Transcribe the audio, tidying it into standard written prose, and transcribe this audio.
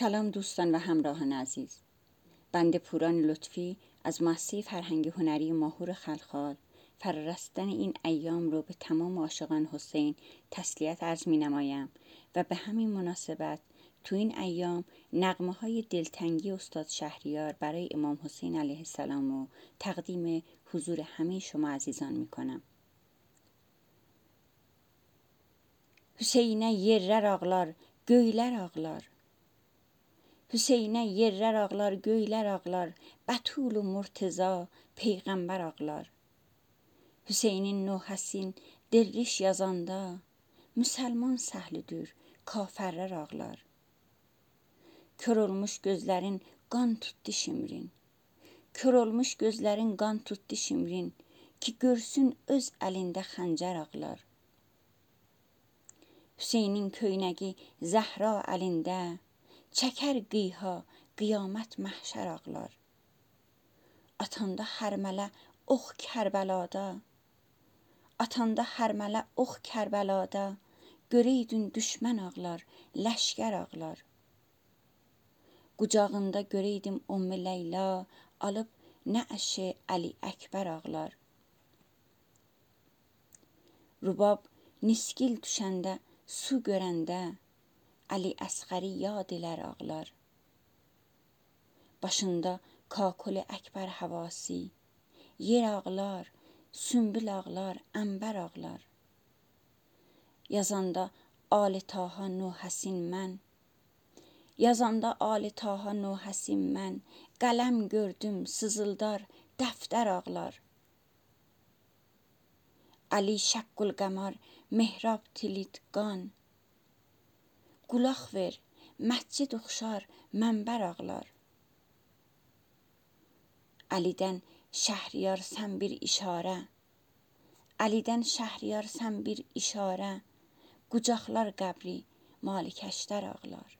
سلام دوستان و همراهان عزیز. بنده پوران لطفی از مؤسسه فرهنگ هنری ماهور خلخال فرارسیدن این ایام رو به تمام عاشقان حسین تسلیت عرض می‌نمایم و به همین مناسبت تو این ایام نغمه‌های دلتنگی استاد شهریار برای امام حسین علیه السلام رو تقدیم حضور همه شما عزیزان می‌کنم. Hüseyin'e yerler ağlar, göyler ağlar. Hüseyin'e yerler ağlar, göyler ağlar. Batul-u Murteza, peyğəmbər ağlar. Hüseynin nohəsin derviş yazanda, müsəlman səhlüdür, kafərlər ağlar. Kör olmuş gözlərin qan tutdu şimrin. Kör olmuş gözlərin qan tutdu şimrin ki görsün öz əlində xəncər ağlar. Hüseynin köynəgi zəhra əlində, çəkər qıyha, qiyamət məhşər ağlar. Atanda hərmələ, ox kərbəlada, atanda hərmələ, ox kərbəlada, görəydün düşmən ağlar, ləşkər ağlar. Qucağında görəydim Ümmü Leyla, alıb nəşi Əli Əkbər ağlar. Rubab niskil düşəndə, su görəndə Əli Əsqəri yad elər ağlar. Başında kakul əkbər havası, yer ağlar, sümbül ağlar, əmbər ağlar. Yazanda Ali Taha Nuhəsin mən, yazanda Ali Taha Nuhəsin mən, qələm gördüm, sızıldar, dəftər ağlar. علی شکل قمر محراب تلیدگان قلاخ ور مسجد اخشار منبر ağlar. علیدن شهریار سن bir işare, علیدن شهریار سن bir işare, قucaqlar qəbri malikəşdər ağlar.